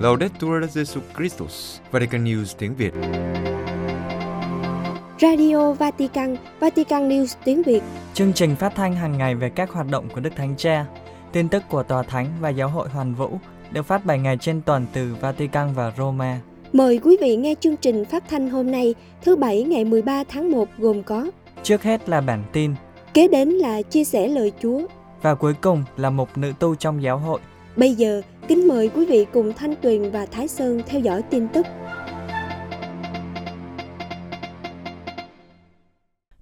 Laudetur Jesus Christus, Vatican News tiếng Việt. Radio Vatican, Vatican News tiếng Việt. Chương trình phát thanh hàng ngày về các hoạt động của Đức Thánh Cha, tin tức của Tòa Thánh và Giáo hội Hoàn Vũ được phát 7 ngày trên tuần từ Vatican và Roma. Mời quý vị nghe chương trình phát thanh hôm nay, thứ Bảy ngày 13 tháng 1 gồm có: trước hết là bản tin, kế đến là chia sẻ lời Chúa, và cuối cùng là một nữ tu trong giáo hội. Bây giờ, kính mời quý vị cùng Thanh Tuyền và Thái Sơn theo dõi tin tức.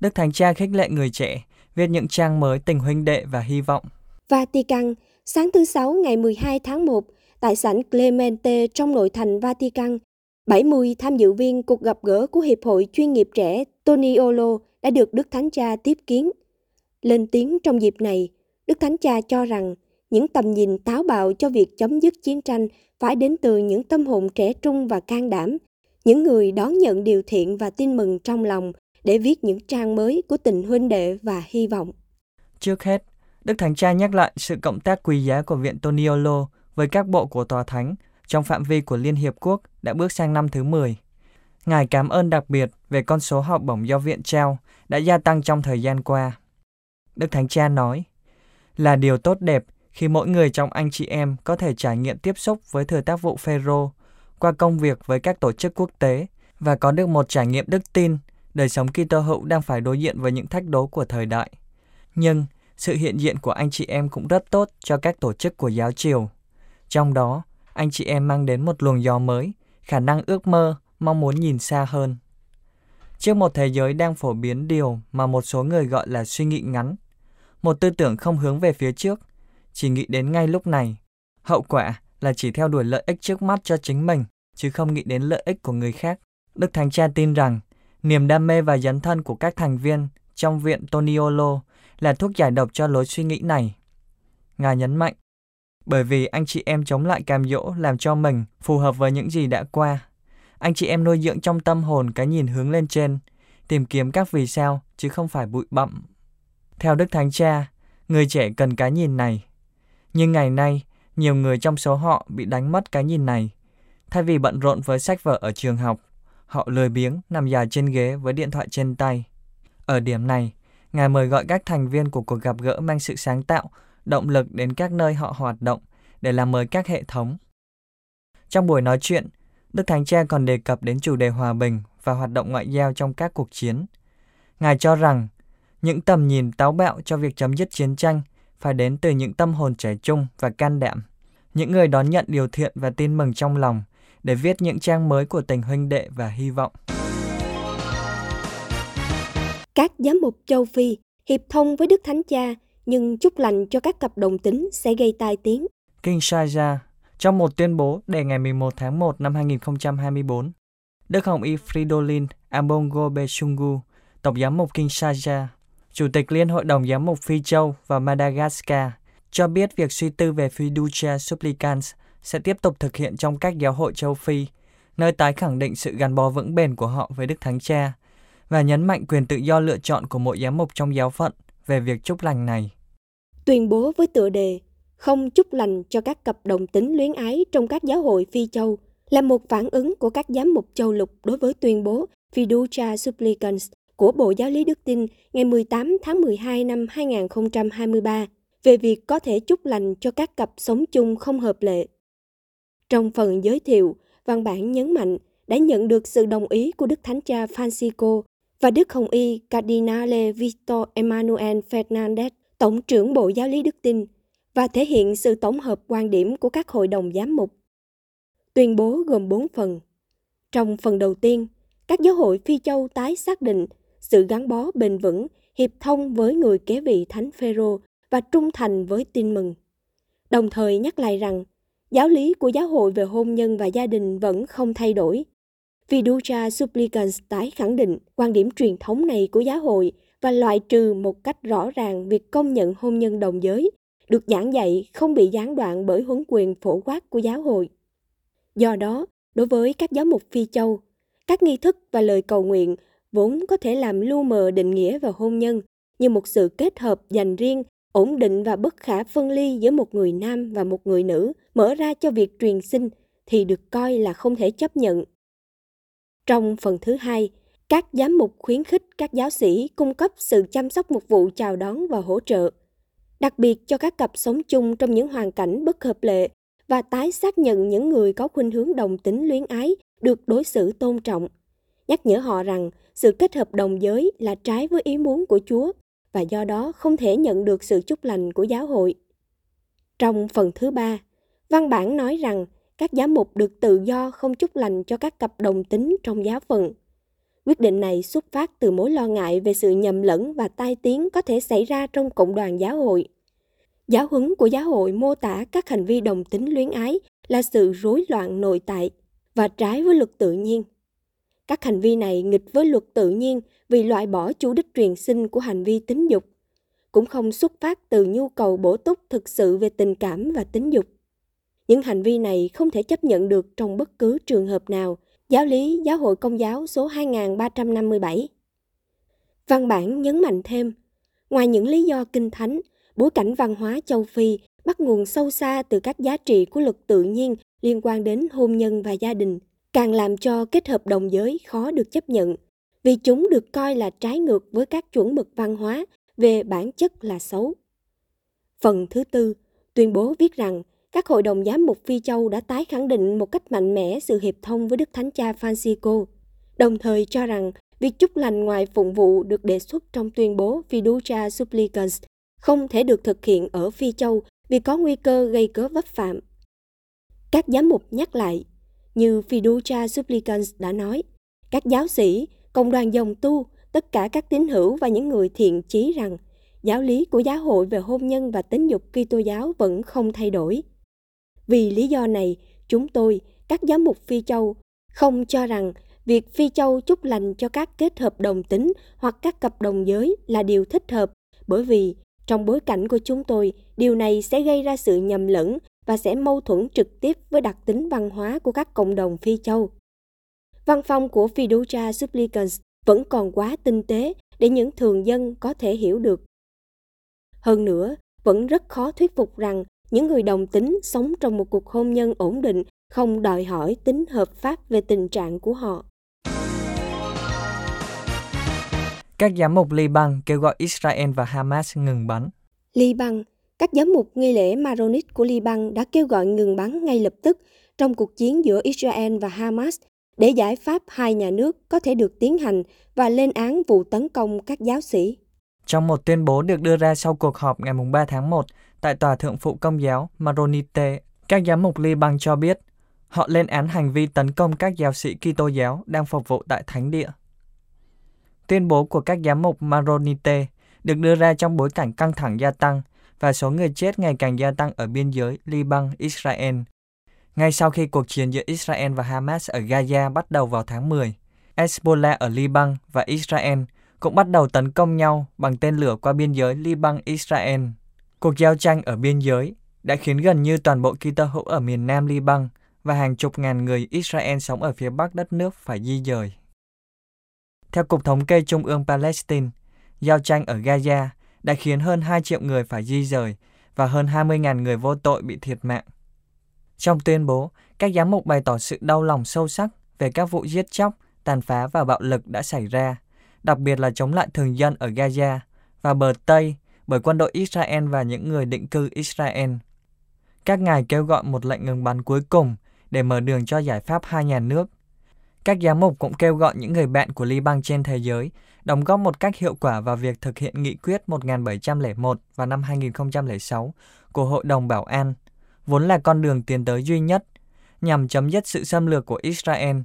Đức Thánh Cha khích lệ người trẻ viết những trang mới tình huynh đệ và hy vọng. Vatican, sáng thứ Sáu ngày 12 tháng 1, tại sảnh Clemente trong nội thành Vatican, 70 tham dự viên cuộc gặp gỡ của Hiệp hội chuyên nghiệp trẻ Toniolo đã được Đức Thánh Cha tiếp kiến. Lên tiếng trong dịp này, Đức Thánh Cha cho rằng những tầm nhìn táo bạo cho việc chấm dứt chiến tranh phải đến từ những tâm hồn trẻ trung và can đảm, những người đón nhận điều thiện và tin mừng trong lòng để viết những trang mới của tình huynh đệ và hy vọng. Trước hết, Đức Thánh Cha nhắc lại sự cộng tác quý giá của Viện Toniolo với các bộ của Tòa Thánh trong phạm vi của Liên Hiệp Quốc đã bước sang năm thứ 10. Ngài cảm ơn đặc biệt về con số học bổng do Viện trao đã gia tăng trong thời gian qua. Đức Thánh Cha nói, là điều tốt đẹp khi mỗi người trong anh chị em có thể trải nghiệm tiếp xúc với thừa tác vụ Phêrô qua công việc với các tổ chức quốc tế và có được một trải nghiệm đức tin, đời sống Kitô hữu đang phải đối diện với những thách đố của thời đại. Nhưng, sự hiện diện của anh chị em cũng rất tốt cho các tổ chức của giáo triều. Trong đó, anh chị em mang đến một luồng gió mới, khả năng ước mơ, mong muốn nhìn xa hơn. Trước một thế giới đang phổ biến điều mà một số người gọi là suy nghĩ ngắn, một tư tưởng không hướng về phía trước, chỉ nghĩ đến ngay lúc này. Hậu quả là chỉ theo đuổi lợi ích trước mắt cho chính mình, chứ không nghĩ đến lợi ích của người khác. Đức Thánh Cha tin rằng, niềm đam mê và dấn thân của các thành viên trong Viện Toniolo là thuốc giải độc cho lối suy nghĩ này. Ngài nhấn mạnh, bởi vì anh chị em chống lại cám dỗ làm cho mình phù hợp với những gì đã qua. Anh chị em nuôi dưỡng trong tâm hồn cái nhìn hướng lên trên, tìm kiếm các vì sao chứ không phải bụi bặm. Theo Đức Thánh Cha, người trẻ cần cái nhìn này. Nhưng ngày nay, nhiều người trong số họ bị đánh mất cái nhìn này. Thay vì bận rộn với sách vở ở trường học, họ lười biếng nằm dài trên ghế với điện thoại trên tay. Ở điểm này, Ngài mời gọi các thành viên của cuộc gặp gỡ mang sự sáng tạo, động lực đến các nơi họ hoạt động để làm mới các hệ thống. Trong buổi nói chuyện, Đức Thánh Cha còn đề cập đến chủ đề hòa bình và hoạt động ngoại giao trong các cuộc chiến. Ngài cho rằng, những tầm nhìn táo bạo cho việc chấm dứt chiến tranh phải đến từ những tâm hồn trẻ trung và can đảm, những người đón nhận điều thiện và tin mừng trong lòng để viết những trang mới của tình huynh đệ và hy vọng. Các giám mục châu Phi hiệp thông với Đức Thánh Cha nhưng chúc lành cho các cặp đồng tính sẽ gây tai tiếng. Kinshasa, trong một tuyên bố đề ngày 11 tháng 1 năm 2024, Đức Hồng Y Fridolin Ambongo Besungu, Tổng giám mục Kinshasa, Chủ tịch Liên hội đồng giám mục Phi Châu và Madagascar, cho biết việc suy tư về Fiducia Supplicans sẽ tiếp tục thực hiện trong các giáo hội châu Phi, nơi tái khẳng định sự gắn bó vững bền của họ với Đức Thánh Cha và nhấn mạnh quyền tự do lựa chọn của mỗi giám mục trong giáo phận về việc chúc lành này. Tuyên bố với tựa đề "Không chúc lành cho các cặp đồng tính luyến ái trong các giáo hội Phi Châu" là một phản ứng của các giám mục châu lục đối với tuyên bố Fiducia Supplicans của Bộ Giáo lý Đức Tin ngày 18 tháng 12 năm 2023 về việc có thể chúc lành cho các cặp sống chung không hợp lệ. Trong phần giới thiệu, văn bản nhấn mạnh đã nhận được sự đồng ý của Đức Thánh Cha Francisco và Đức Hồng Y Cardinale Vito Emmanuel Fernández, Tổng trưởng Bộ Giáo lý Đức Tin, và thể hiện sự tổng hợp quan điểm của các hội đồng giám mục. Tuyên bố gồm 4 phần. Trong phần đầu tiên, các giáo hội Phi Châu tái xác định sự gắn bó bền vững, hiệp thông với người kế vị Thánh Phêrô và trung thành với tin mừng. Đồng thời nhắc lại rằng, giáo lý của giáo hội về hôn nhân và gia đình vẫn không thay đổi. Fiducia Supplicans tái khẳng định quan điểm truyền thống này của giáo hội và loại trừ một cách rõ ràng việc công nhận hôn nhân đồng giới, được giảng dạy không bị gián đoạn bởi huấn quyền phổ quát của giáo hội. Do đó, đối với các giáo mục Phi Châu, các nghi thức và lời cầu nguyện vốn có thể làm lu mờ định nghĩa vào hôn nhân như một sự kết hợp dành riêng ổn định và bất khả phân ly giữa một người nam và một người nữ mở ra cho việc truyền sinh thì được coi là không thể chấp nhận. Trong phần thứ hai, các giám mục khuyến khích các giáo sĩ cung cấp sự chăm sóc mục vụ chào đón và hỗ trợ, đặc biệt cho các cặp sống chung trong những hoàn cảnh bất hợp lệ và tái xác nhận những người có khuynh hướng đồng tính luyến ái được đối xử tôn trọng, nhắc nhở họ rằng sự kết hợp đồng giới là trái với ý muốn của Chúa và do đó không thể nhận được sự chúc lành của giáo hội. Trong phần thứ ba, văn bản nói rằng các giám mục được tự do không chúc lành cho các cặp đồng tính trong giáo phận. Quyết định này xuất phát từ mối lo ngại về sự nhầm lẫn và tai tiếng có thể xảy ra trong cộng đoàn giáo hội. Giáo huấn của giáo hội mô tả các hành vi đồng tính luyến ái là sự rối loạn nội tại và trái với luật tự nhiên. Các hành vi này nghịch với luật tự nhiên vì loại bỏ chủ đích truyền sinh của hành vi tính dục, cũng không xuất phát từ nhu cầu bổ túc thực sự về tình cảm và tính dục. Những hành vi này không thể chấp nhận được trong bất cứ trường hợp nào, Giáo lý Giáo hội Công giáo số 2357. Văn bản nhấn mạnh thêm, ngoài những lý do kinh thánh, bối cảnh văn hóa châu Phi bắt nguồn sâu xa từ các giá trị của luật tự nhiên liên quan đến hôn nhân và gia đình, càng làm cho kết hợp đồng giới khó được chấp nhận, vì chúng được coi là trái ngược với các chuẩn mực văn hóa về bản chất là xấu. Phần thứ tư, tuyên bố viết rằng các hội đồng giám mục Phi Châu đã tái khẳng định một cách mạnh mẽ sự hiệp thông với Đức Thánh Cha Francisco, đồng thời cho rằng việc chúc lành ngoài phụng vụ được đề xuất trong tuyên bố Fiducia Supplicans không thể được thực hiện ở Phi Châu vì có nguy cơ gây cớ vấp phạm. Các giám mục nhắc lại, như Fiducia Supplicans đã nói, các giáo sĩ, cộng đoàn dòng tu, tất cả các tín hữu và những người thiện chí rằng giáo lý của giáo hội về hôn nhân và tính dục Kitô giáo vẫn không thay đổi. Vì lý do này, chúng tôi, các giám mục Phi Châu, không cho rằng việc Phi Châu chúc lành cho các kết hợp đồng tính hoặc các cặp đồng giới là điều thích hợp, bởi vì trong bối cảnh của chúng tôi, điều này sẽ gây ra sự nhầm lẫn và sẽ mâu thuẫn trực tiếp với đặc tính văn hóa của các cộng đồng Phi Châu. Văn phong của Fiducia Supplicans vẫn còn quá tinh tế để những thường dân có thể hiểu được. Hơn nữa, vẫn rất khó thuyết phục rằng những người đồng tính sống trong một cuộc hôn nhân ổn định không đòi hỏi tính hợp pháp về tình trạng của họ. Các giám mục Liban kêu gọi Israel và Hamas ngừng bắn. Liban, các giám mục nghi lễ Maronit của Liban đã kêu gọi ngừng bắn ngay lập tức trong cuộc chiến giữa Israel và Hamas để giải pháp hai nhà nước có thể được tiến hành và lên án vụ tấn công các giáo sĩ. Trong một tuyên bố được đưa ra sau cuộc họp ngày 3 tháng 1 tại Tòa Thượng phụ Công giáo Maronite, các giám mục Liban cho biết họ lên án hành vi tấn công các giáo sĩ Kitô giáo đang phục vụ tại Thánh Địa. Tuyên bố của các giám mục Maronite được đưa ra trong bối cảnh căng thẳng gia tăng và số người chết ngày càng gia tăng ở biên giới Liban-Israel. Ngay sau khi cuộc chiến giữa Israel và Hamas ở Gaza bắt đầu vào tháng 10, Hezbollah ở Liban và Israel cũng bắt đầu tấn công nhau bằng tên lửa qua biên giới Liban-Israel. Cuộc giao tranh ở biên giới đã khiến gần như toàn bộ Kitô hữu ở miền nam Liban và hàng chục ngàn người Israel sống ở phía bắc đất nước phải di dời. Theo Cục Thống kê Trung ương Palestine, giao tranh ở Gaza đã khiến hơn 2 triệu người phải di dời và hơn 20.000 người vô tội bị thiệt mạng. Trong tuyên bố, các giám mục bày tỏ sự đau lòng sâu sắc về các vụ giết chóc, tàn phá và bạo lực đã xảy ra, đặc biệt là chống lại thường dân ở Gaza và bờ Tây bởi quân đội Israel và những người định cư Israel. Các ngài kêu gọi một lệnh ngừng bắn cuối cùng để mở đường cho giải pháp hai nhà nước. Các giám mục cũng kêu gọi những người bạn của Liban trên thế giới đóng góp một cách hiệu quả vào việc thực hiện nghị quyết 1701 vào năm 2006 của Hội đồng Bảo an, vốn là con đường tiến tới duy nhất, nhằm chấm dứt sự xâm lược của Israel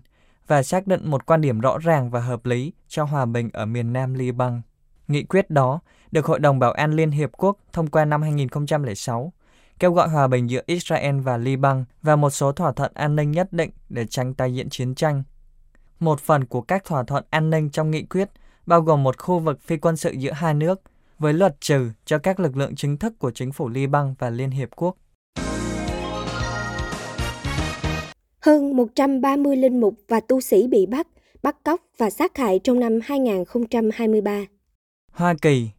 và xác định một quan điểm rõ ràng và hợp lý cho hòa bình ở miền nam Liban. Nghị quyết đó được Hội đồng Bảo an Liên Hiệp Quốc thông qua năm 2006, kêu gọi hòa bình giữa Israel và Liban và một số thỏa thuận an ninh nhất định để tránh tái diễn chiến tranh. Một phần của các thỏa thuận an ninh trong nghị quyết bao gồm một khu vực phi quân sự giữa hai nước, với luật trừ cho các lực lượng chính thức của chính phủ Liban và Liên Hiệp Quốc. Hơn 130 linh mục và tu sĩ bị bắt cóc và sát hại trong năm 2023. Hoa Kỳ,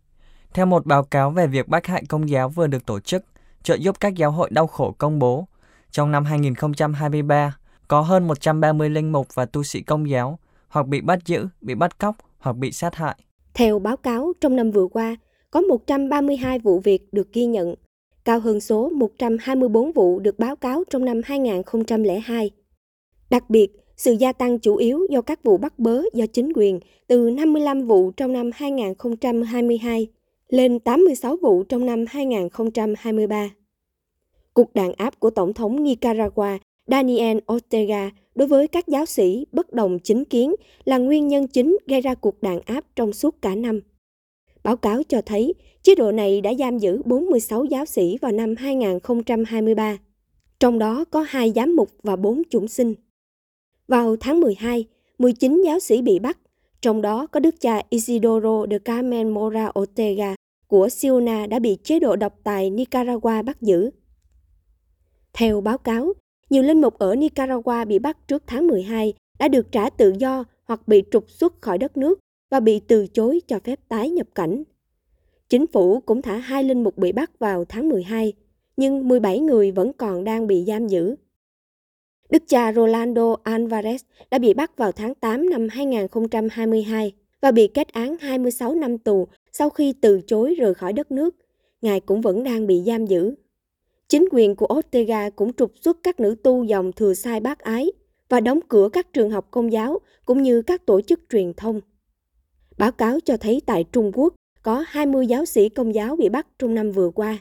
Theo một báo cáo về việc bách hại công giáo vừa được tổ chức, trợ giúp các giáo hội đau khổ công bố, trong năm 2023, có hơn 130 linh mục và tu sĩ công giáo hoặc bị bắt giữ, bị bắt cóc hoặc bị sát hại. Theo báo cáo, trong năm vừa qua, có 132 vụ việc được ghi nhận, cao hơn số 124 vụ được báo cáo trong năm 2002. Đặc biệt, sự gia tăng chủ yếu do các vụ bắt bớ do chính quyền từ 55 vụ trong năm 2022 lên 86 vụ trong năm 2023. Cuộc đàn áp của Tổng thống Nicaragua Daniel Ortega đối với các giáo sĩ bất đồng chính kiến là nguyên nhân chính gây ra cuộc đàn áp trong suốt cả năm. Báo cáo cho thấy chế độ này đã giam giữ 46 giáo sĩ vào năm 2023, trong đó có 2 giám mục và 4 chủng sinh. Vào tháng 12, 19 giáo sĩ bị bắt, trong đó có đức cha Isidoro de Carmen Mora Ortega của Siuna đã bị chế độ độc tài Nicaragua bắt giữ. Theo báo cáo, nhiều linh mục ở Nicaragua bị bắt trước tháng 12 đã được trả tự do hoặc bị trục xuất khỏi đất nước và bị từ chối cho phép tái nhập cảnh. Chính phủ cũng thả 2 linh mục bị bắt vào tháng 12, nhưng 17 người vẫn còn đang bị giam giữ. Đức cha Rolando Alvarez đã bị bắt vào tháng 8 năm 2022 và bị kết án 26 năm tù sau khi từ chối rời khỏi đất nước. Ngài cũng vẫn đang bị giam giữ. Chính quyền của Ortega cũng trục xuất các nữ tu dòng thừa sai bác ái và đóng cửa các trường học công giáo cũng như các tổ chức truyền thông. Báo cáo cho thấy tại Trung Quốc có 20 giáo sĩ công giáo bị bắt trong năm vừa qua.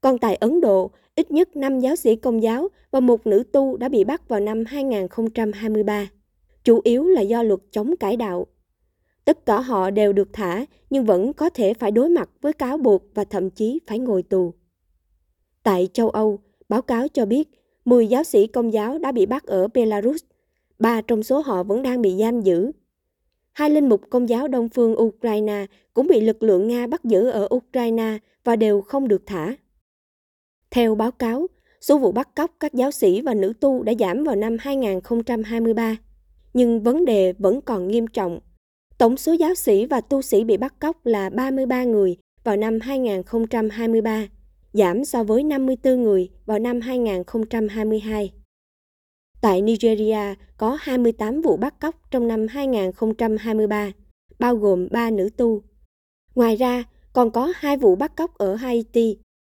Còn tại Ấn Độ, ít nhất 5 giáo sĩ công giáo và 1 nữ tu đã bị bắt vào năm 2023, chủ yếu là do luật chống cải đạo. Tất cả họ đều được thả nhưng vẫn có thể phải đối mặt với cáo buộc và thậm chí phải ngồi tù. Tại châu Âu, báo cáo cho biết 10 giáo sĩ công giáo đã bị bắt ở Belarus, 3 trong số họ vẫn đang bị giam giữ. 2 linh mục công giáo Đông phương Ukraine cũng bị lực lượng Nga bắt giữ ở Ukraine và đều không được thả. Theo báo cáo, số vụ bắt cóc các giáo sĩ và nữ tu đã giảm vào năm 2023, nhưng vấn đề vẫn còn nghiêm trọng. Tổng số giáo sĩ và tu sĩ bị bắt cóc là 33 người vào năm 2023, giảm so với 54 người vào năm 2022. Tại Nigeria có 28 vụ bắt cóc trong năm 2023, bao gồm 3 nữ tu. Ngoài ra, còn có 2 vụ bắt cóc ở Haiti,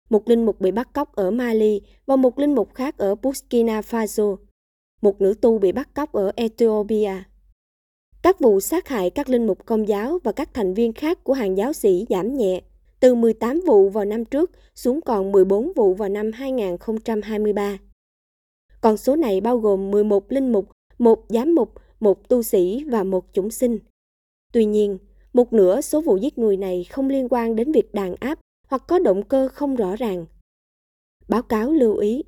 1 linh mục bị bắt cóc ở Mali và 1 linh mục khác ở Burkina Faso, 1 nữ tu bị bắt cóc ở Ethiopia. Các vụ sát hại các linh mục công giáo và các thành viên khác của hàng giáo sĩ giảm nhẹ, từ 18 vụ vào năm trước xuống còn 14 vụ vào năm 2023. Con số này bao gồm 11 linh mục, 1 giám mục, 1 tu sĩ và 1 chủng sinh. Tuy nhiên, 1/2 số vụ giết người này không liên quan đến việc đàn áp hoặc có động cơ không rõ ràng. Báo cáo lưu ý,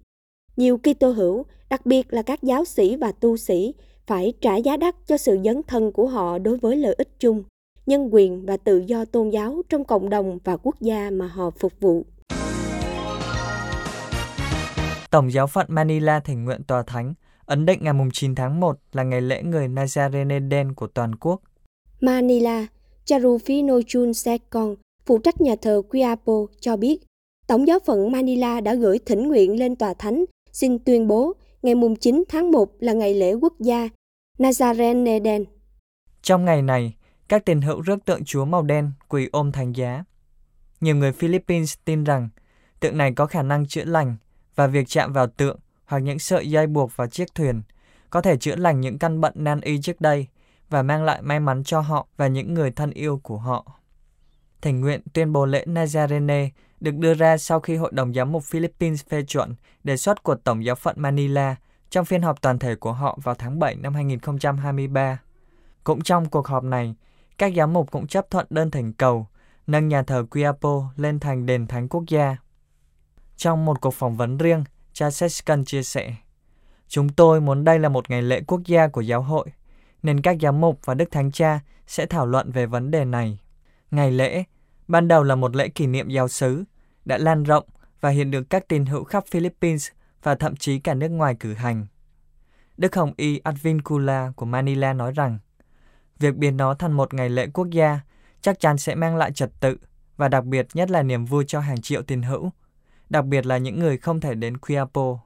nhiều Kitô hữu, đặc biệt là các giáo sĩ và tu sĩ, phải trả giá đắt cho sự dấn thân của họ đối với lợi ích chung, nhân quyền và tự do tôn giáo trong cộng đồng và quốc gia mà họ phục vụ. Tổng giáo phận Manila thỉnh nguyện tòa thánh, ấn định ngày 9 tháng 1 là ngày lễ người Nazarene đen của toàn quốc. Manila, Charufino Chun Cescon, phụ trách nhà thờ Quiapo, cho biết Tổng giáo phận Manila đã gửi thỉnh nguyện lên tòa thánh xin tuyên bố ngày 9 tháng 1 là ngày lễ quốc gia Nazarene đen. Trong ngày này, các tín hữu rước tượng Chúa màu đen quỳ ôm thánh giá. Nhiều người Philippines tin rằng tượng này có khả năng chữa lành và việc chạm vào tượng hoặc những sợi dây buộc vào chiếc thuyền có thể chữa lành những căn bệnh nan y trước đây và mang lại may mắn cho họ và những người thân yêu của họ. Thỉnh nguyện tuyên bố lễ Nazarene được đưa ra sau khi Hội đồng Giám mục Philippines phê chuẩn đề xuất của Tổng giáo phận Manila trong phiên họp toàn thể của họ vào tháng 7 năm 2023. Cũng trong cuộc họp này, các giám mục cũng chấp thuận đơn thỉnh cầu nâng nhà thờ Quiapo lên thành đền thánh quốc gia. Trong một cuộc phỏng vấn riêng, cha Cescon chia sẻ, "Chúng tôi muốn đây là một ngày lễ quốc gia của giáo hội, nên các giám mục và Đức Thánh Cha sẽ thảo luận về vấn đề này. Ngày lễ, ban đầu là một lễ kỷ niệm giáo xứ, đã lan rộng và hiện được các tín hữu khắp Philippines và thậm chí cả nước ngoài cử hành." Đức Hồng Y Advincula của Manila nói rằng, "Việc biến nó thành một ngày lễ quốc gia chắc chắn sẽ mang lại trật tự và đặc biệt nhất là niềm vui cho hàng triệu tín hữu, đặc biệt là những người không thể đến Quiapo.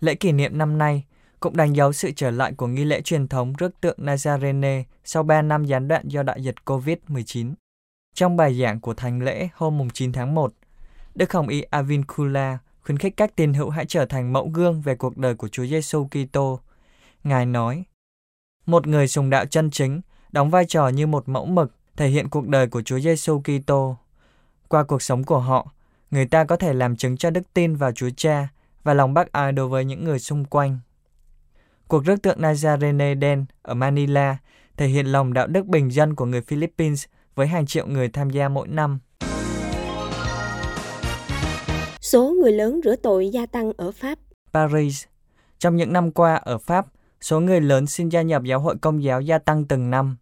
Lễ kỷ niệm năm nay cũng đánh dấu sự trở lại của nghi lễ truyền thống rước tượng Nazarene sau 3 năm gián đoạn do đại dịch COVID-19. Trong bài giảng của Thánh lễ hôm 9 tháng 1, Đức Hồng Y Advincula khuyến khích các tín hữu hãy trở thành mẫu gương về cuộc đời của Chúa Giêsu Kitô. Ngài nói, một người sùng đạo chân chính đóng vai trò như một mẫu mực thể hiện cuộc đời của Chúa Giêsu Kitô. Qua cuộc sống của họ, người ta có thể làm chứng cho đức tin vào Chúa Cha và lòng bác ái đối với những người xung quanh. Cuộc rước tượng Nazarene đen ở Manila thể hiện lòng đạo đức bình dân của người Philippines với hàng triệu người tham gia mỗi năm. Số người lớn rửa tội gia tăng ở Pháp. Paris. Trong những năm qua ở Pháp, số người lớn xin gia nhập giáo hội công giáo gia tăng từng năm.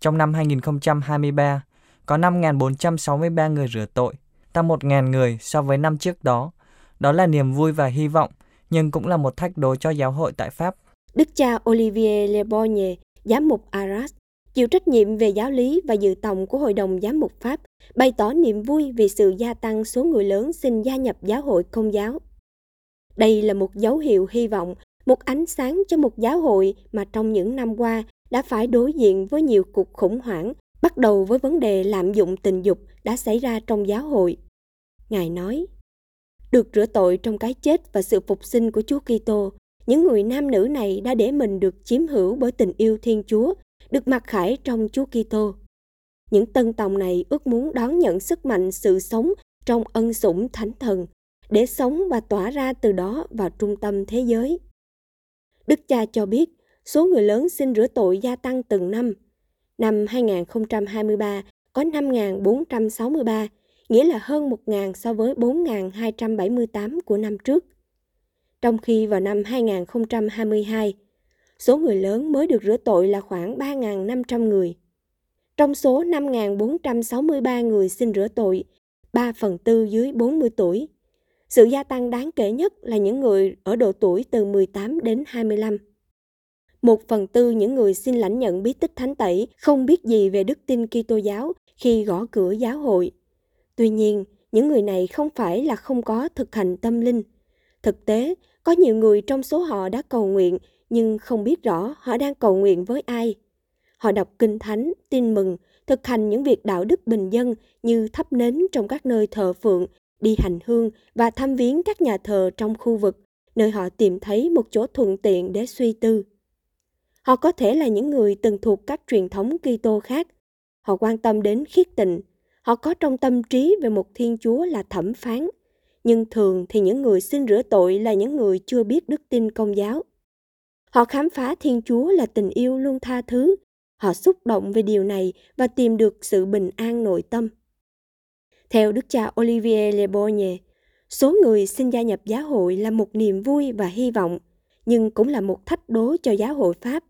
Trong năm 2023, có 5.463 người rửa tội, tăng 1.000 người so với năm trước đó. Đó là niềm vui và hy vọng, nhưng cũng là một thách đố cho giáo hội tại Pháp. Đức cha Olivier Le Bonnier, giám mục Arras, chịu trách nhiệm về giáo lý và dự tổng của Hội đồng Giám mục Pháp, bày tỏ niềm vui vì sự gia tăng số người lớn xin gia nhập giáo hội công giáo. Đây là một dấu hiệu hy vọng, một ánh sáng cho một giáo hội mà trong những năm qua đã phải đối diện với nhiều cuộc khủng hoảng, bắt đầu với vấn đề lạm dụng tình dục đã xảy ra trong giáo hội. Ngài nói, được rửa tội trong cái chết và sự phục sinh của Chúa Kitô, những người nam nữ này đã để mình được chiếm hữu bởi tình yêu Thiên Chúa, được mặc khải trong Chúa Kitô. Những tân tòng này ước muốn đón nhận sức mạnh sự sống trong ân sủng Thánh Thần, để sống và tỏa ra từ đó vào trung tâm thế giới. Đức cha cho biết, số người lớn xin rửa tội gia tăng từng năm. Năm 2023 có 5.463, nghĩa là hơn 1.000 so với 4.278 của năm trước. Trong khi vào năm 2022, số người lớn mới được rửa tội là khoảng 3.500 người. Trong số 5.463 người xin rửa tội, 3/4 dưới 40 tuổi. Sự gia tăng đáng kể nhất là những người ở độ tuổi từ 18 đến 25. 1/4 những người xin lãnh nhận bí tích thánh tẩy không biết gì về đức tin Kitô giáo khi gõ cửa giáo hội. Tuy nhiên, những người này không phải là không có thực hành tâm linh. Thực tế, có nhiều người trong số họ đã cầu nguyện nhưng không biết rõ họ đang cầu nguyện với ai. Họ đọc kinh thánh, tin mừng, thực hành những việc đạo đức bình dân như thắp nến trong các nơi thờ phượng, đi hành hương và thăm viếng các nhà thờ trong khu vực, nơi họ tìm thấy một chỗ thuận tiện để suy tư. Họ có thể là những người từng thuộc các truyền thống Kitô khác. Họ quan tâm đến khiết tịnh. Họ có trong tâm trí về một Thiên Chúa là thẩm phán. Nhưng thường thì những người xin rửa tội là những người chưa biết đức tin công giáo. Họ khám phá Thiên Chúa là tình yêu luôn tha thứ. Họ xúc động về điều này và tìm được sự bình an nội tâm. Theo Đức cha Olivier Le Bonnier, số người xin gia nhập giáo hội là một niềm vui và hy vọng, nhưng cũng là một thách đố cho giáo hội Pháp.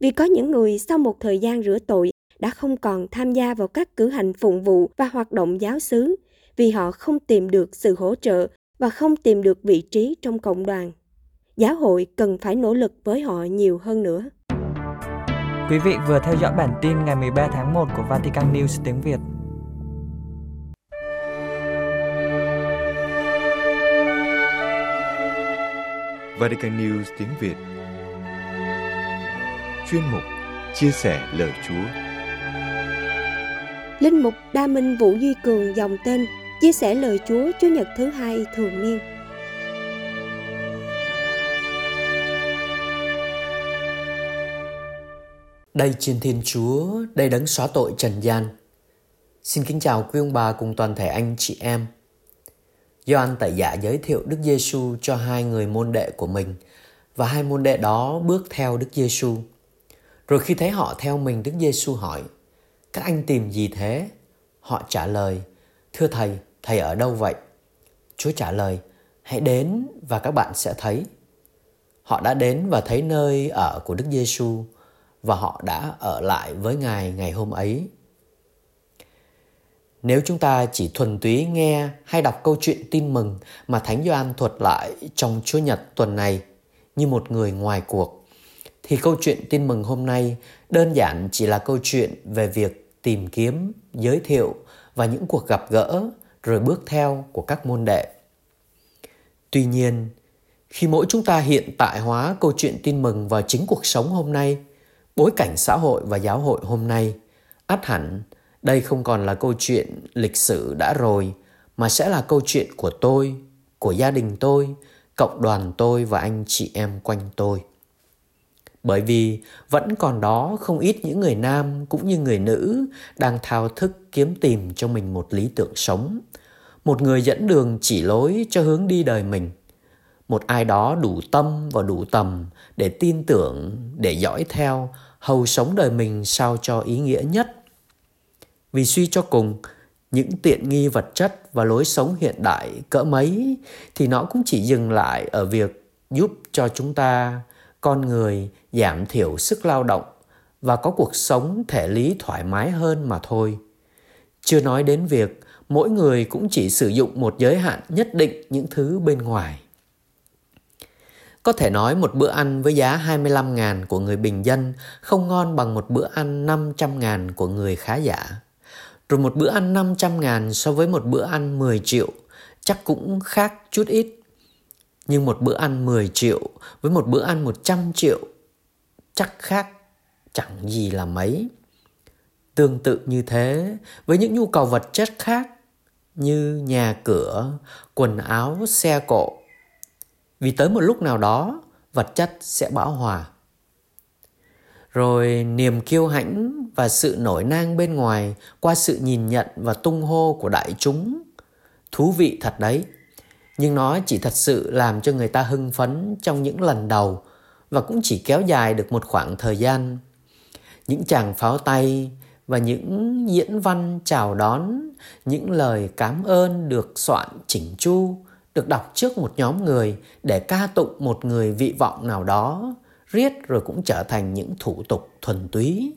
Vì có những người sau một thời gian rửa tội đã không còn tham gia vào các cử hành phụng vụ và hoạt động giáo xứ, vì họ không tìm được sự hỗ trợ và không tìm được vị trí trong cộng đoàn. Giáo hội cần phải nỗ lực với họ nhiều hơn nữa. Quý vị vừa theo dõi bản tin ngày 13 tháng 1 của Vatican News tiếng Việt. Vatican News tiếng Việt. Chuyên mục chia sẻ lời Chúa. Linh mục Đa Minh Vũ Duy Cường dòng tên chia sẻ lời Chúa Chủ nhật thứ hai thường niên. Đây Trên Thiên Chúa, đây Đấng xóa tội trần gian. Xin kính chào quý ông bà cùng toàn thể anh chị em. Gioan Tẩy Giả giới thiệu Đức Giêsu cho 2 người môn đệ của mình và 2 môn đệ đó bước theo Đức Giêsu. Rồi khi thấy họ theo mình, Đức Giêsu hỏi: "Các anh tìm gì thế?" Họ trả lời: "Thưa thầy, thầy ở đâu vậy?" Chúa trả lời: "Hãy đến và các bạn sẽ thấy." Họ đã đến và thấy nơi ở của Đức Giêsu và họ đã ở lại với Ngài ngày hôm ấy. Nếu chúng ta chỉ thuần túy nghe hay đọc câu chuyện tin mừng mà Thánh Gioan thuật lại trong Chúa Nhật tuần này như một người ngoài cuộc, thì câu chuyện tin mừng hôm nay đơn giản chỉ là câu chuyện về việc tìm kiếm, giới thiệu và những cuộc gặp gỡ rồi bước theo của các môn đệ. Tuy nhiên, khi mỗi chúng ta hiện tại hóa câu chuyện tin mừng vào chính cuộc sống hôm nay, bối cảnh xã hội và giáo hội hôm nay, ắt hẳn đây không còn là câu chuyện lịch sử đã rồi, mà sẽ là câu chuyện của tôi, của gia đình tôi, cộng đoàn tôi và anh chị em quanh tôi. Bởi vì vẫn còn đó không ít những người nam cũng như người nữ đang thao thức kiếm tìm cho mình một lý tưởng sống, một người dẫn đường chỉ lối cho hướng đi đời mình, một ai đó đủ tâm và đủ tầm để tin tưởng, để dõi theo, hầu sống đời mình sao cho ý nghĩa nhất. Vì suy cho cùng, những tiện nghi vật chất và lối sống hiện đại cỡ mấy thì nó cũng chỉ dừng lại ở việc giúp cho chúng ta, con người, giảm thiểu sức lao động và có cuộc sống thể lý thoải mái hơn mà thôi. Chưa nói đến việc mỗi người cũng chỉ sử dụng một giới hạn nhất định những thứ bên ngoài. Có thể nói một bữa ăn với giá 25.000 của người bình dân không ngon bằng một bữa ăn 500.000 của người khá giả. Rồi một bữa ăn 500.000 so với một bữa ăn 10 triệu chắc cũng khác chút ít. Nhưng một bữa ăn 10 triệu với một bữa ăn 100 triệu chắc khác chẳng gì là mấy. Tương tự như thế, với những nhu cầu vật chất khác như nhà cửa, quần áo, xe cộ. Vì tới một lúc nào đó, vật chất sẽ bão hòa. Rồi niềm kiêu hãnh và sự nổi nang bên ngoài qua sự nhìn nhận và tung hô của đại chúng. Thú vị thật đấy. Nhưng nó chỉ thật sự làm cho người ta hưng phấn trong những lần đầu và cũng chỉ kéo dài được một khoảng thời gian. Những tràng pháo tay và những diễn văn chào đón, những lời cảm ơn được soạn chỉnh chu, được đọc trước một nhóm người để ca tụng một người vị vọng nào đó, riết rồi cũng trở thành những thủ tục thuần túy.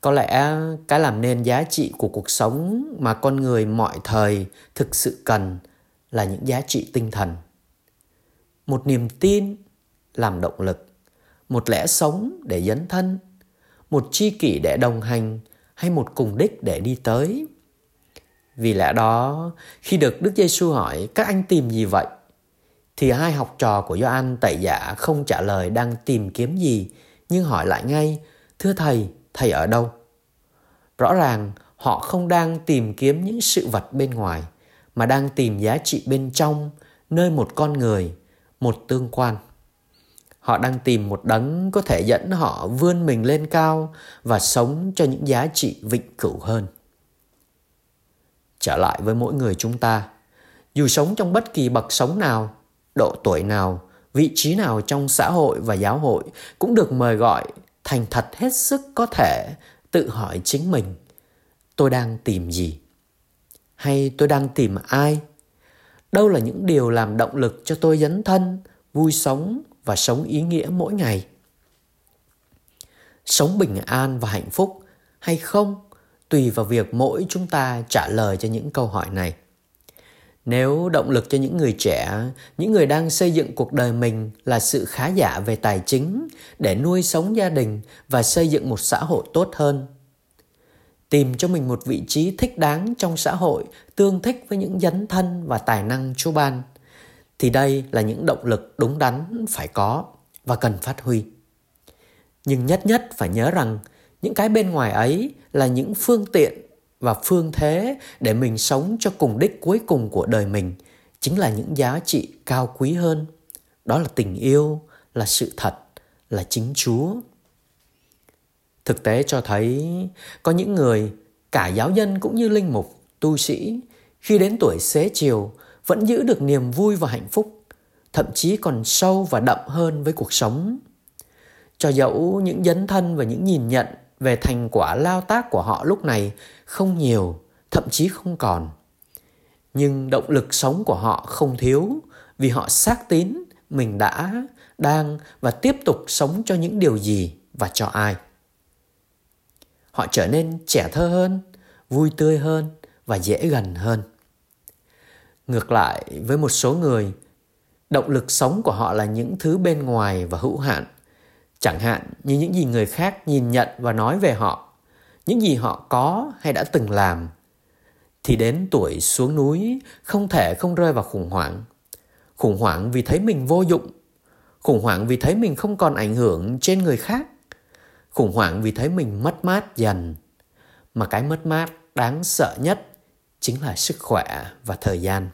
Có lẽ cái làm nên giá trị của cuộc sống mà con người mọi thời thực sự cần là những giá trị tinh thần. Một niềm tin làm động lực, một lẽ sống để dấn thân, một tri kỷ để đồng hành hay một cùng đích để đi tới. Vì lẽ đó, khi được Đức Giê-xu hỏi các anh tìm gì vậy, thì hai học trò của Gioan Tẩy Giả không trả lời đang tìm kiếm gì, nhưng hỏi lại ngay, thưa thầy, thầy ở đâu? Rõ ràng họ không đang tìm kiếm những sự vật bên ngoài, mà đang tìm giá trị bên trong, nơi một con người, một tương quan. Họ đang tìm một đấng có thể dẫn họ vươn mình lên cao và sống cho những giá trị vĩnh cửu hơn. Trở lại với mỗi người chúng ta, dù sống trong bất kỳ bậc sống nào, độ tuổi nào, vị trí nào trong xã hội và giáo hội cũng được mời gọi thành thật hết sức có thể tự hỏi chính mình, tôi đang tìm gì? Hay tôi đang tìm ai? Đâu là những điều làm động lực cho tôi dấn thân, vui sống và sống ý nghĩa mỗi ngày? Sống bình an và hạnh phúc hay không tùy vào việc mỗi chúng ta trả lời cho những câu hỏi này. Nếu động lực cho những người trẻ, những người đang xây dựng cuộc đời mình là sự khá giả về tài chính để nuôi sống gia đình và xây dựng một xã hội tốt hơn, tìm cho mình một vị trí thích đáng trong xã hội tương thích với những dấn thân và tài năng Chúa ban, thì đây là những động lực đúng đắn phải có và cần phát huy. Nhưng nhất phải nhớ rằng những cái bên ngoài ấy là những phương tiện và phương thế để mình sống cho cùng đích cuối cùng của đời mình, chính là những giá trị cao quý hơn. Đó là tình yêu, là sự thật, là chính Chúa. Thực tế cho thấy có những người, cả giáo dân cũng như linh mục, tu sĩ, khi đến tuổi xế chiều vẫn giữ được niềm vui và hạnh phúc, thậm chí còn sâu và đậm hơn với cuộc sống. Cho dẫu những dấn thân và những nhìn nhận về thành quả lao tác của họ lúc này không nhiều, thậm chí không còn, nhưng động lực sống của họ không thiếu, vì họ xác tín mình đã, đang và tiếp tục sống cho những điều gì và cho ai. Họ trở nên trẻ thơ hơn, vui tươi hơn và dễ gần hơn. Ngược lại với một số người, động lực sống của họ là những thứ bên ngoài và hữu hạn, chẳng hạn như những gì người khác nhìn nhận và nói về họ, những gì họ có hay đã từng làm, thì đến tuổi xuống núi không thể không rơi vào khủng hoảng. Khủng hoảng vì thấy mình vô dụng. Khủng hoảng vì thấy mình không còn ảnh hưởng trên người khác. Khủng hoảng vì thấy mình mất mát dần. Mà cái mất mát đáng sợ nhất chính là sức khỏe và thời gian.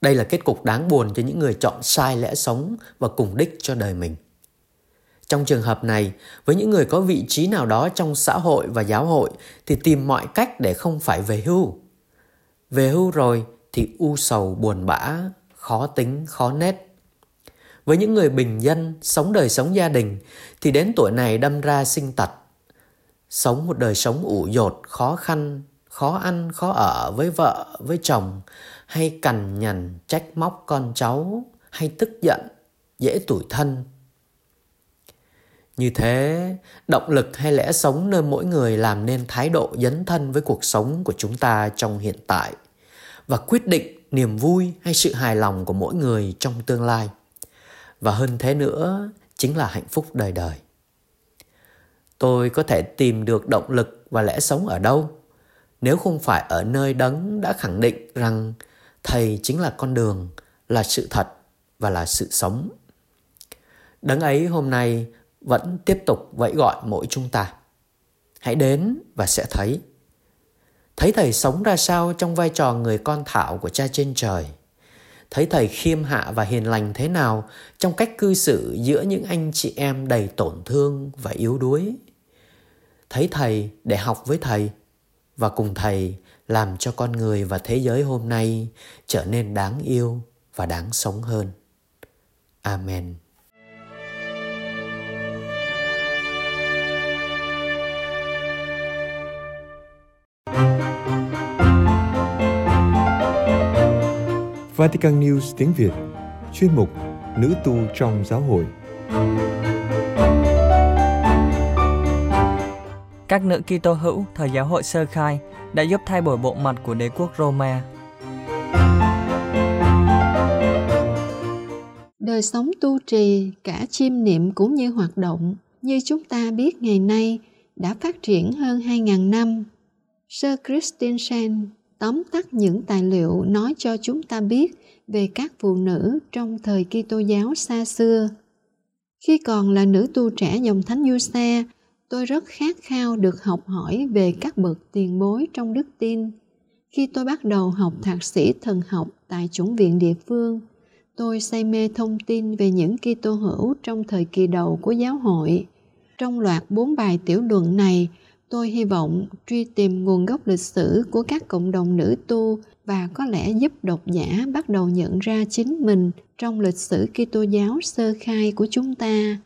Đây là kết cục đáng buồn cho những người chọn sai lẽ sống và cùng đích cho đời mình. Trong trường hợp này, với những người có vị trí nào đó trong xã hội và giáo hội thì tìm mọi cách để không phải về hưu. Về hưu rồi thì u sầu buồn bã, khó tính, khó nết. Với những người bình dân sống đời sống gia đình thì đến tuổi này đâm ra sinh tật. Sống một đời sống ủ dột, khó khăn, khó ăn, khó ở với vợ, với chồng, hay cằn nhằn trách móc con cháu, hay tức giận, dễ tủi thân. Như thế, động lực hay lẽ sống nơi mỗi người làm nên thái độ dấn thân với cuộc sống của chúng ta trong hiện tại và quyết định niềm vui hay sự hài lòng của mỗi người trong tương lai. Và hơn thế nữa, chính là hạnh phúc đời đời. Tôi có thể tìm được động lực và lẽ sống ở đâu, nếu không phải ở nơi Đấng đã khẳng định rằng Thầy chính là con đường, là sự thật và là sự sống. Đấng ấy hôm nay vẫn tiếp tục vẫy gọi mỗi chúng ta. Hãy đến và sẽ thấy. Thấy Thầy sống ra sao trong vai trò người con thảo của Cha trên trời. Thấy Thầy khiêm hạ và hiền lành thế nào trong cách cư xử giữa những anh chị em đầy tổn thương và yếu đuối. Thấy Thầy để học với Thầy và cùng Thầy làm cho con người và thế giới hôm nay trở nên đáng yêu và đáng sống hơn. Amen. Vatican News tiếng Việt, chuyên mục Nữ tu trong giáo hội. Các nữ Kitô hữu thời giáo hội sơ khai đã giúp thay đổi bộ mặt của đế quốc Roma. Đời sống tu trì, cả chiêm niệm cũng như hoạt động, như chúng ta biết ngày nay, đã phát triển hơn 2.000 năm. Sir Christensen tóm tắt những tài liệu nói cho chúng ta biết về các phụ nữ trong thời Kitô giáo xa xưa. Khi còn là nữ tu trẻ dòng Thánh Giuse, tôi rất khát khao được học hỏi về các bậc tiền bối trong đức tin. Khi tôi bắt đầu học thạc sĩ thần học tại chủng viện địa phương, tôi say mê thông tin về những Kitô hữu trong thời kỳ đầu của giáo hội. Trong loạt 4 bài tiểu luận này, tôi hy vọng truy tìm nguồn gốc lịch sử của các cộng đồng nữ tu và có lẽ giúp độc giả bắt đầu nhận ra chính mình trong lịch sử Kitô giáo sơ khai của chúng ta.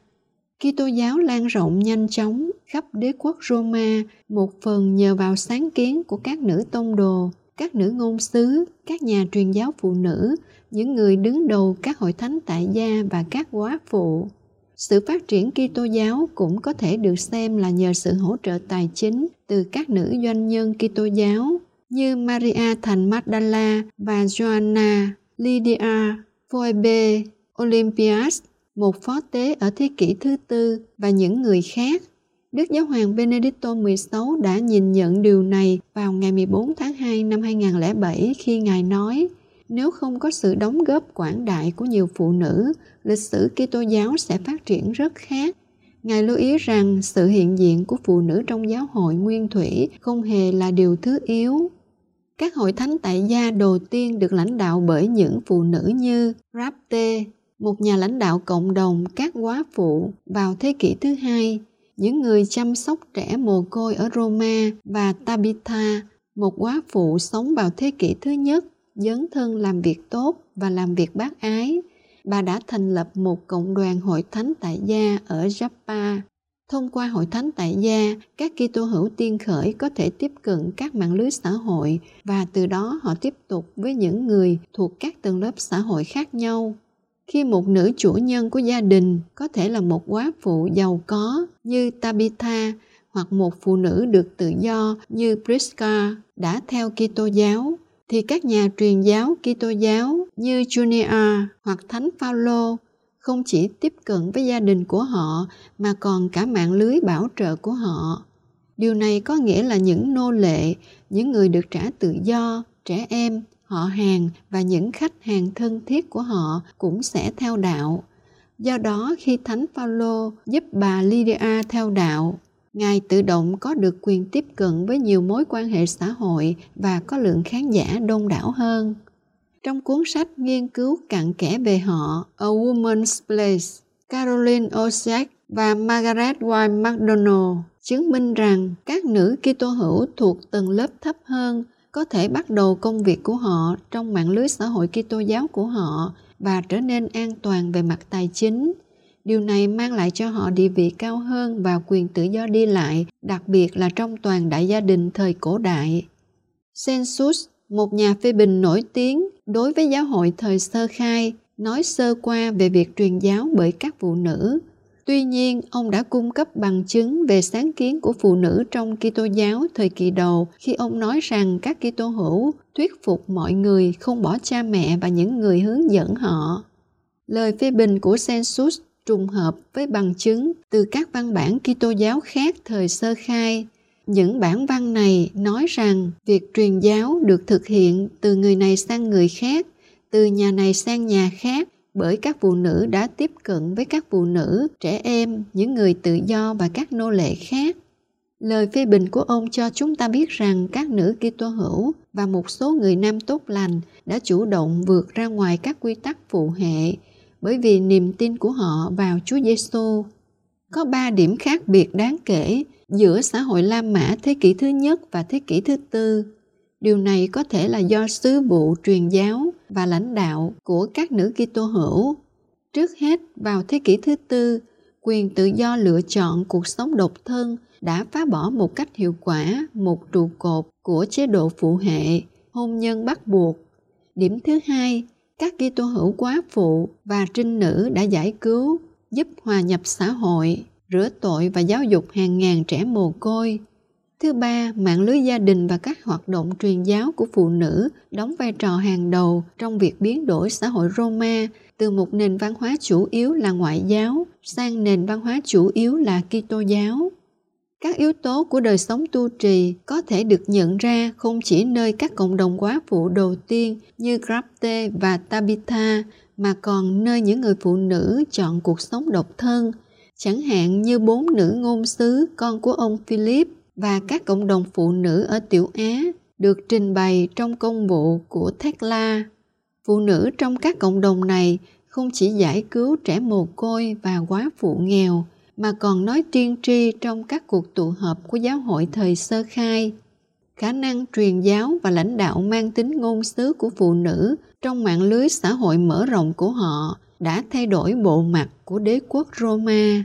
Kitô giáo lan rộng nhanh chóng khắp đế quốc Roma, một phần nhờ vào sáng kiến của các nữ tông đồ, các nữ ngôn sứ, các nhà truyền giáo phụ nữ, những người đứng đầu các hội thánh tại gia và các góa phụ. Sự phát triển Kitô giáo cũng có thể được xem là nhờ sự hỗ trợ tài chính từ các nữ doanh nhân Kitô giáo như Maria thành Magdala và Joanna, Lydia, Phoebe, Olympias, một phó tế ở thế kỷ thứ 4 và những người khác. Đức Giáo hoàng Benedicto 16 đã nhìn nhận điều này vào ngày 14 tháng 2 năm 2007 khi Ngài nói: nếu không có sự đóng góp quảng đại của nhiều phụ nữ, lịch sử Kitô giáo sẽ phát triển rất khác. Ngài lưu ý rằng sự hiện diện của phụ nữ trong giáo hội nguyên thủy không hề là điều thứ yếu. Các hội thánh tại gia đầu tiên được lãnh đạo bởi những phụ nữ như Ráp Tê, một nhà lãnh đạo cộng đồng các góa phụ vào thế kỷ thứ 2, những người chăm sóc trẻ mồ côi ở Roma và Tabitha, một góa phụ sống vào thế kỷ thứ 1. Dấn thân làm việc tốt và làm việc bác ái. Bà đã thành lập một cộng đoàn hội thánh tại gia ở Japa. Thông qua hội thánh tại gia, các Kitô hữu tiên khởi có thể tiếp cận các mạng lưới xã hội và từ đó họ tiếp tục với những người thuộc các tầng lớp xã hội khác nhau. Khi một nữ chủ nhân của gia đình, có thể là một góa phụ giàu có như Tabitha hoặc một phụ nữ được tự do như Prisca đã theo Kitô giáo, thì các nhà truyền giáo Kitô giáo như Junia hoặc Thánh Phaolô không chỉ tiếp cận với gia đình của họ mà còn cả mạng lưới bảo trợ của họ. Điều này có nghĩa là những nô lệ, những người được trả tự do, trẻ em, họ hàng và những khách hàng thân thiết của họ cũng sẽ theo đạo. Do đó, khi Thánh Phaolô giúp bà Lydia theo đạo, Ngài tự động có được quyền tiếp cận với nhiều mối quan hệ xã hội và có lượng khán giả đông đảo hơn. Trong cuốn sách nghiên cứu cặn kẽ về họ, A Woman's Place, Caroline Osiak và Margaret Y. MacDonald chứng minh rằng các nữ Kitô hữu thuộc tầng lớp thấp hơn có thể bắt đầu công việc của họ trong mạng lưới xã hội Kitô giáo của họ và trở nên an toàn về mặt tài chính. Điều này mang lại cho họ địa vị cao hơn và quyền tự do đi lại, đặc biệt là trong toàn đại gia đình thời cổ đại. Census, một nhà phê bình nổi tiếng đối với giáo hội thời sơ khai, nói sơ qua về việc truyền giáo bởi các phụ nữ. Tuy nhiên, ông đã cung cấp bằng chứng về sáng kiến của phụ nữ trong Kitô giáo thời kỳ đầu khi ông nói rằng các Kitô hữu thuyết phục mọi người không bỏ cha mẹ và những người hướng dẫn họ. Lời phê bình của Census trùng hợp với bằng chứng từ các văn bản Kitô giáo khác thời sơ khai. Những bản văn này nói rằng việc truyền giáo được thực hiện từ người này sang người khác, từ nhà này sang nhà khác, bởi các phụ nữ đã tiếp cận với các phụ nữ, trẻ em, những người tự do và các nô lệ khác. Lời phê bình của ông cho chúng ta biết rằng các nữ Kitô hữu và một số người nam tốt lành đã chủ động vượt ra ngoài các quy tắc phụ hệ bởi vì niềm tin của họ vào Chúa Giêsu. Có 3 điểm khác biệt đáng kể giữa xã hội La Mã thế kỷ thứ nhất và thế kỷ thứ tư. Điều này có thể là do sứ vụ truyền giáo và lãnh đạo của các nữ Kitô hữu. Trước hết, vào thế kỷ thứ tư, quyền tự do lựa chọn cuộc sống độc thân đã phá bỏ một cách hiệu quả một trụ cột của chế độ phụ hệ, hôn nhân bắt buộc. Điểm thứ hai, các Kitô hữu quá phụ và trinh nữ đã giải cứu, giúp hòa nhập xã hội, rửa tội và giáo dục hàng ngàn trẻ mồ côi. Thứ ba, mạng lưới gia đình và các hoạt động truyền giáo của phụ nữ đóng vai trò hàng đầu trong việc biến đổi xã hội Roma từ một nền văn hóa chủ yếu là ngoại giáo sang nền văn hóa chủ yếu là Kitô giáo. Các yếu tố của đời sống tu trì có thể được nhận ra không chỉ nơi các cộng đồng quá phụ đầu tiên như Ráp Tê và Tabitha, mà còn nơi những người phụ nữ chọn cuộc sống độc thân, chẳng hạn như 4 nữ ngôn sứ con của ông Philip và các cộng đồng phụ nữ ở Tiểu Á được trình bày trong công vụ của Thecla. Phụ nữ trong các cộng đồng này không chỉ giải cứu trẻ mồ côi và quá phụ nghèo, mà còn nói tiên tri trong các cuộc tụ họp của giáo hội thời sơ khai. Khả năng truyền giáo và lãnh đạo mang tính ngôn sứ của phụ nữ trong mạng lưới xã hội mở rộng của họ đã thay đổi bộ mặt của đế quốc Roma.